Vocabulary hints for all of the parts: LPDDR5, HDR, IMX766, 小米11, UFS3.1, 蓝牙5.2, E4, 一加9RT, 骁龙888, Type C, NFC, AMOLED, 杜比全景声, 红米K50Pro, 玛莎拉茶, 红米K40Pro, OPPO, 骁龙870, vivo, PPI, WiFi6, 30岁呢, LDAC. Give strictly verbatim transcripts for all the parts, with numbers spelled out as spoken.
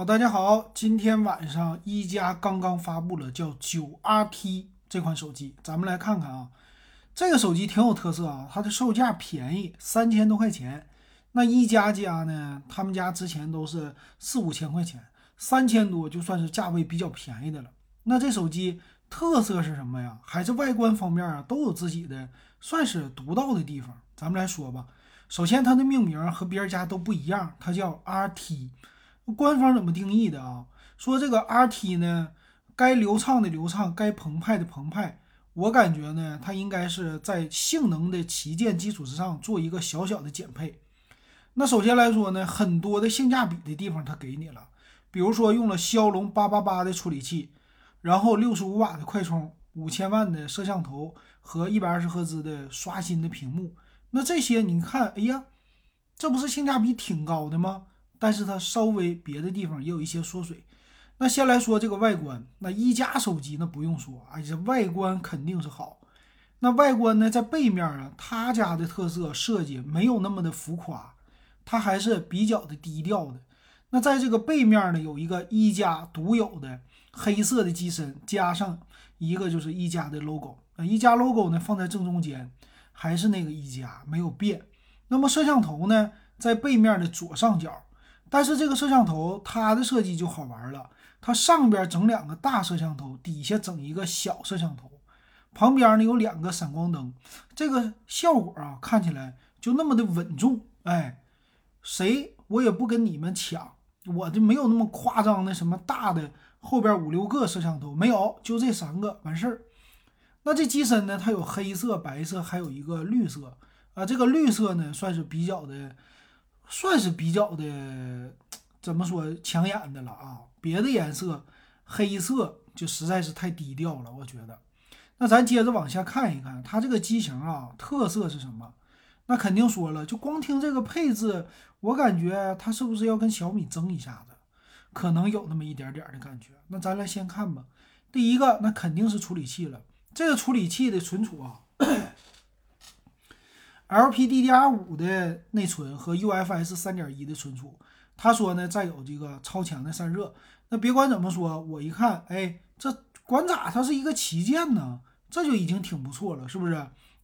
好，大家好，今天晚上一加刚刚发布了叫 九 R T 这款手机，咱们来看看啊，这个手机挺有特色啊，它的售价便宜，三千多块钱。那一加家呢，他们家之前都是四五千块钱，三千多就算是价位比较便宜的了。那这手机特色是什么呀？还是外观方面啊，都有自己的算是独到的地方，咱们来说吧。首先它的命名和别人家都不一样，它叫 R T， 官方怎么定义的啊？说这个 R T 呢，该流畅的流畅，该澎湃的澎湃。我感觉呢，它应该是在性能的旗舰基础之上做一个小小的减配。那首先来说呢，很多的性价比的地方它给你了，比如说用了骁龙八八八的处理器，然后六十五瓦的快充，五千万的摄像头和 一百二十赫兹 的刷新的屏幕。那这些你看，哎呀，这不是性价比挺高的吗？但是它稍微别的地方也有一些缩水。那先来说这个外观，那一加手机那不用说，哎，这外观肯定是好。那外观呢，在背面啊，他家的特色设计没有那么的浮夸，它还是比较的低调的。那在这个背面呢，有一个一加独有的黑色的机身，加上一个就是一加的 logo。那一加 logo 呢，放在正中间。还是那个一加没有变。那么摄像头呢，在背面的左上角，但是这个摄像头它的设计就好玩了，它上边整两个大摄像头，底下整一个小摄像头，旁边呢有两个闪光灯，这个效果啊看起来就那么的稳重。哎，谁我也不跟你们抢，我就没有那么夸张的什么大的后边五六个摄像头，没有，就这三个完事儿。那这机身呢，它有黑色、白色，还有一个绿色啊。这个绿色呢，算是比较的，算是比较的，怎么说，抢眼的了啊。别的颜色，黑色就实在是太低调了，我觉得。那咱接着往下看一看，它这个机型啊，特色是什么？那肯定说了，就光听这个配置，我感觉它是不是要跟小米争一下子？可能有那么一点点的感觉。那咱来先看吧。第一个，那肯定是处理器了。这个处理器的存储啊，L P D D R 五 的内存和 U F S 三点一 的存储，他说呢，再有这个超强的散热。那别管怎么说，我一看，哎，这管咋它是一个旗舰呢，这就已经挺不错了，是不是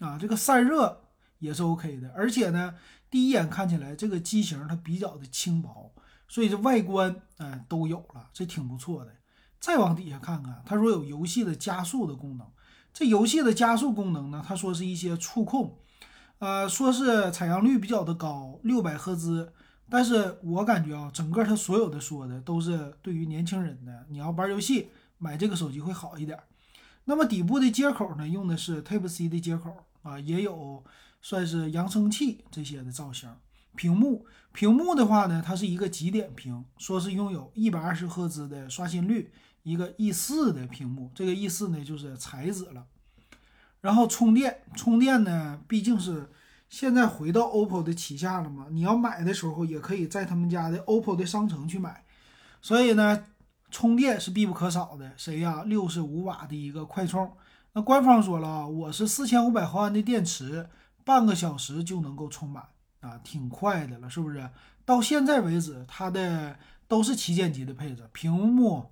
啊？这个散热也是 OK 的，而且呢，第一眼看起来这个机型它比较的轻薄，所以这外观哎都有了，这挺不错的。再往底下看看，他说有游戏的加速的功能。这游戏的加速功能呢，它说是一些触控，呃，说是采样率比较的高，六百赫兹。但是我感觉啊，整个它所有的说的都是对于年轻人的，你要玩游戏，买这个手机会好一点。那么底部的接口呢，用的是 Type C 的接口啊，也有算是扬声器这些的造型。屏幕，屏幕的话呢，它是一个极点屏，说是拥有一百二十赫兹的刷新率。一个 E 四 的屏幕，这个 E 四 呢就是彩紫了。然后充电，充电呢毕竟是现在回到 O P P O 的旗下了嘛，你要买的时候也可以在他们家的 O P P O 的商城去买，所以呢充电是必不可少的。谁呀？六十五瓦的一个快充。那官方说了啊，我是四千五百毫安的电池，半个小时就能够充满啊，挺快的了，是不是？到现在为止，它的都是旗舰级的配置，屏幕、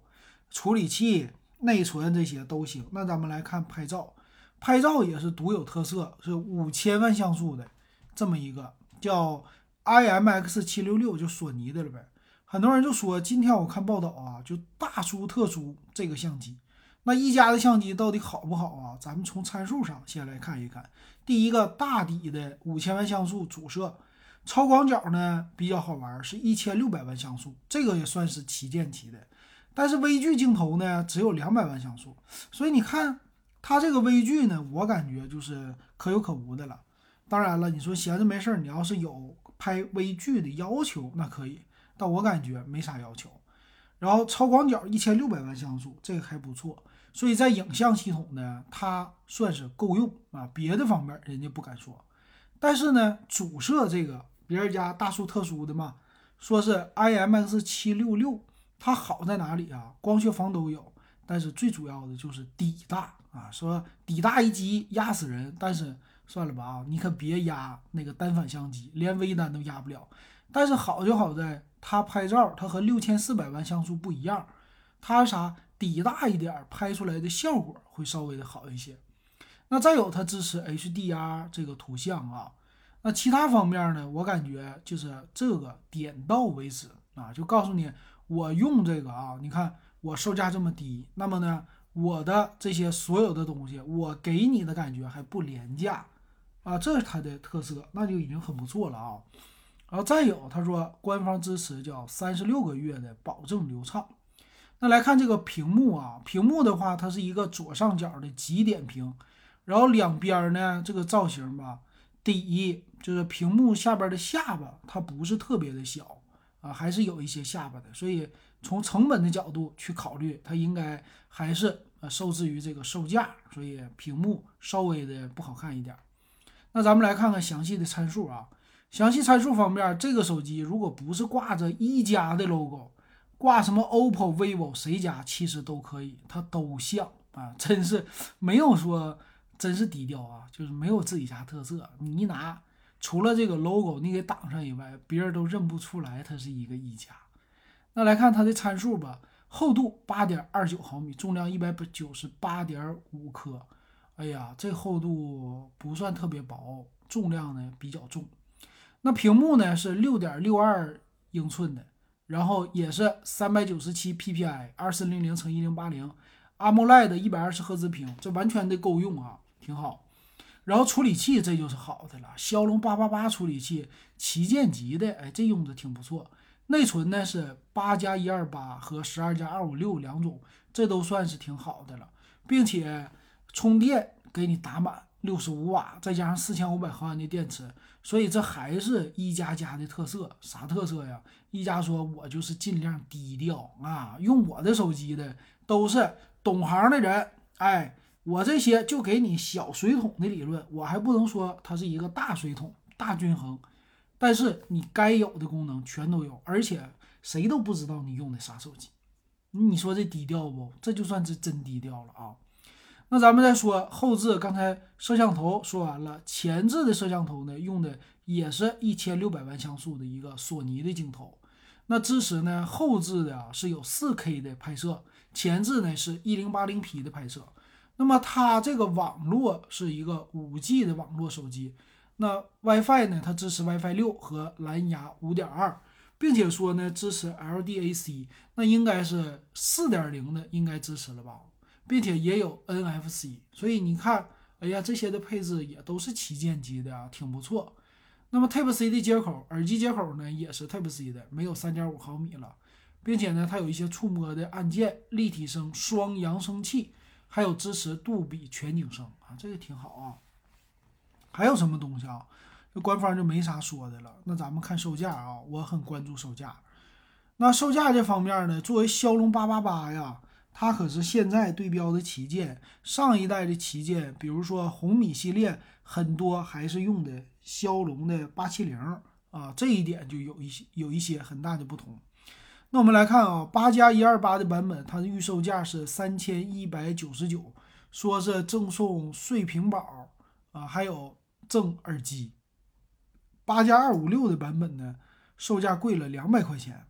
处理器、内存这些都行。那咱们来看拍照，拍照也是独有特色，是五千万像素的这么一个叫 I M X 七六六， 就索尼的了呗。很多人就说，今天我看报道啊，就大输特输这个相机。那一加的相机到底好不好啊？咱们从参数上先来看一看。第一个，大底的五千万像素主摄，超广角呢比较好玩，是一千六百万像素，这个也算是旗舰级的。但是微距镜头呢只有两百万像素，所以你看它这个微距呢，我感觉就是可有可无的了。当然了，你说闲着没事儿，你要是有拍微距的要求那可以，但我感觉没啥要求。然后超广角一千六百万像素，这个还不错，所以在影像系统呢它算是够用啊，别的方面人家不敢说。但是呢主摄这个别人家大输特输的嘛，说是 I M X 七六六，它好在哪里啊？光学防抖有，但是最主要的就是底大啊。说底大一级压死人，但是算了吧啊，你可别压那个单反相机，连微单都压不了。但是好就好在它拍照，它和六千四百万像素不一样，它啥底大一点，拍出来的效果会稍微的好一些。那再有它支持 H D R 这个图像啊。那其他方面呢，我感觉就是这个点到为止啊，就告诉你我用这个啊，你看我售价这么低，那么呢我的这些所有的东西我给你的感觉还不廉价啊，这是它的特色，那就已经很不错了啊。然后再有他说官方支持叫三十六个月的保证流畅。那来看这个屏幕啊，屏幕的话它是一个左上角的极点屏，然后两边呢这个造型吧，第一就是屏幕下边的下巴它不是特别的小啊，还是有一些下巴的，所以从成本的角度去考虑，它应该还是呃受制于这个售价，所以屏幕稍微的不好看一点。那咱们来看看详细的参数啊，详细参数方面，这个手机如果不是挂着一加的 logo， 挂什么 O P P O、vivo 谁家其实都可以，它都像啊，真是没有说真是低调啊，就是没有自己家特色，你一拿除了这个 logo 你给挡上以外，别人都认不出来它是一个一加。那来看它的参数吧，厚度 八点二九毫米，重量 一百九十八点五克，哎呀，这厚度不算特别薄，重量呢比较重。那屏幕呢是 六点六二英寸的，然后也是 三百九十七P P I 二四零零乘一零八零 AMOLED 的 一百二十赫兹 屏，这完全的够用啊，挺好。然后处理器这就是好的了，骁龙八八八处理器旗舰级的，哎，这用的挺不错。内存呢是 八加一二八 和 十二加二五六 两种，这都算是挺好的了，并且充电给你打满六十五瓦，再加上四千五百毫安的电池，所以这还是一加加的特色。啥特色呀？一加说我就是尽量低调啊，用我的手机的都是懂行的人，哎，我这些就给你小水桶的理论，我还不能说它是一个大水桶大均衡，但是你该有的功能全都有，而且谁都不知道你用的啥手机，你说这低调不？这就算是真低调了啊。那咱们再说后置，刚才摄像头说完了，前置的摄像头呢用的也是一千六百万像素的一个索尼的镜头，那支持呢后置的啊是有 四K 的拍摄，前置呢是一零八零 P 的拍摄。那么它这个网络是一个 五G 的网络手机，那 WiFi 呢它支持 WiFi 六 和蓝牙 五点二， 并且说呢支持 L D A C， 那应该是 四点零 的应该支持了吧，并且也有 N F C， 所以你看，哎呀，这些的配置也都是旗舰级的啊，挺不错。那么 Type C 的接口，耳机接口呢也是 Type C 的，没有 三点五毫米了，并且呢它有一些触摸的按键，立体声、双扬声器，还有支持杜比全景声啊，这个挺好啊。还有什么东西啊？这官方就没啥说的了。那咱们看售价啊，我很关注售价。那售价这方面呢，作为骁龙八八八呀，它可是现在对标的旗舰，上一代的旗舰，比如说红米系列，很多还是用的骁龙的八七零啊，这一点就有一些有一些很大的不同。那我们来看啊，八加一二八的版本，它的预售价是三千一百九十九，说是赠送碎屏保啊，还有赠耳机。八加二五六的版本呢，售价贵了两百块钱，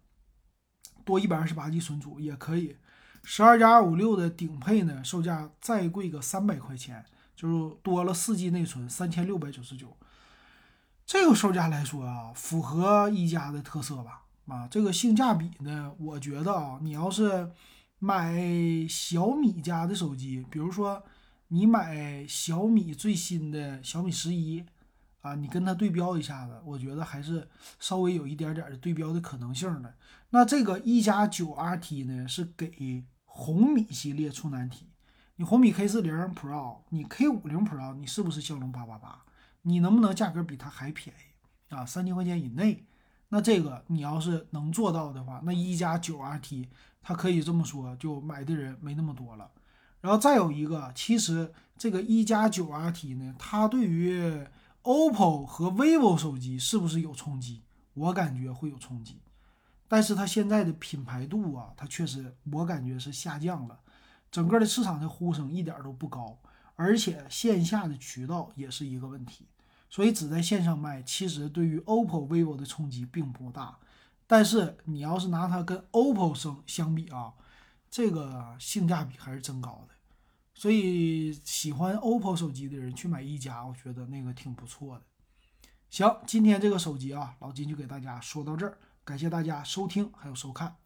多一百二十八 G 存储也可以。十二加二五六的顶配呢，售价再贵个三百块钱，就是多了四 G 内存，三千六百九十九。这个售价来说啊，符合一加的特色吧？啊，这个性价比呢，我觉得啊，你要是买小米家的手机，比如说你买小米最新的小米十一啊，你跟它对标一下子，我觉得还是稍微有一点点的对标的可能性的。那这个一加九 R T 呢，是给红米系列出难题。你红米 K四零 Pro， 你 K五零 Pro， 你是不是骁龙八八八？你能不能价格比它还便宜啊？三千块钱以内？那这个你要是能做到的话，那一加九 R T， 它可以这么说，就买的人没那么多了。然后再有一个，其实这个一加九 R T 呢，它对于 O P P O 和 vivo 手机是不是有冲击？我感觉会有冲击。但是它现在的品牌度啊，它确实我感觉是下降了，整个的市场的呼声一点都不高，而且线下的渠道也是一个问题，所以只在线上卖，其实对于 O P P O、vivo 的冲击并不大。但是你要是拿它跟 O P P O 相比啊，这个性价比还是真高的。所以喜欢 O P P O 手机的人去买一加，我觉得那个挺不错的。行，今天这个手机啊，老金就给大家说到这儿，感谢大家收听还有收看。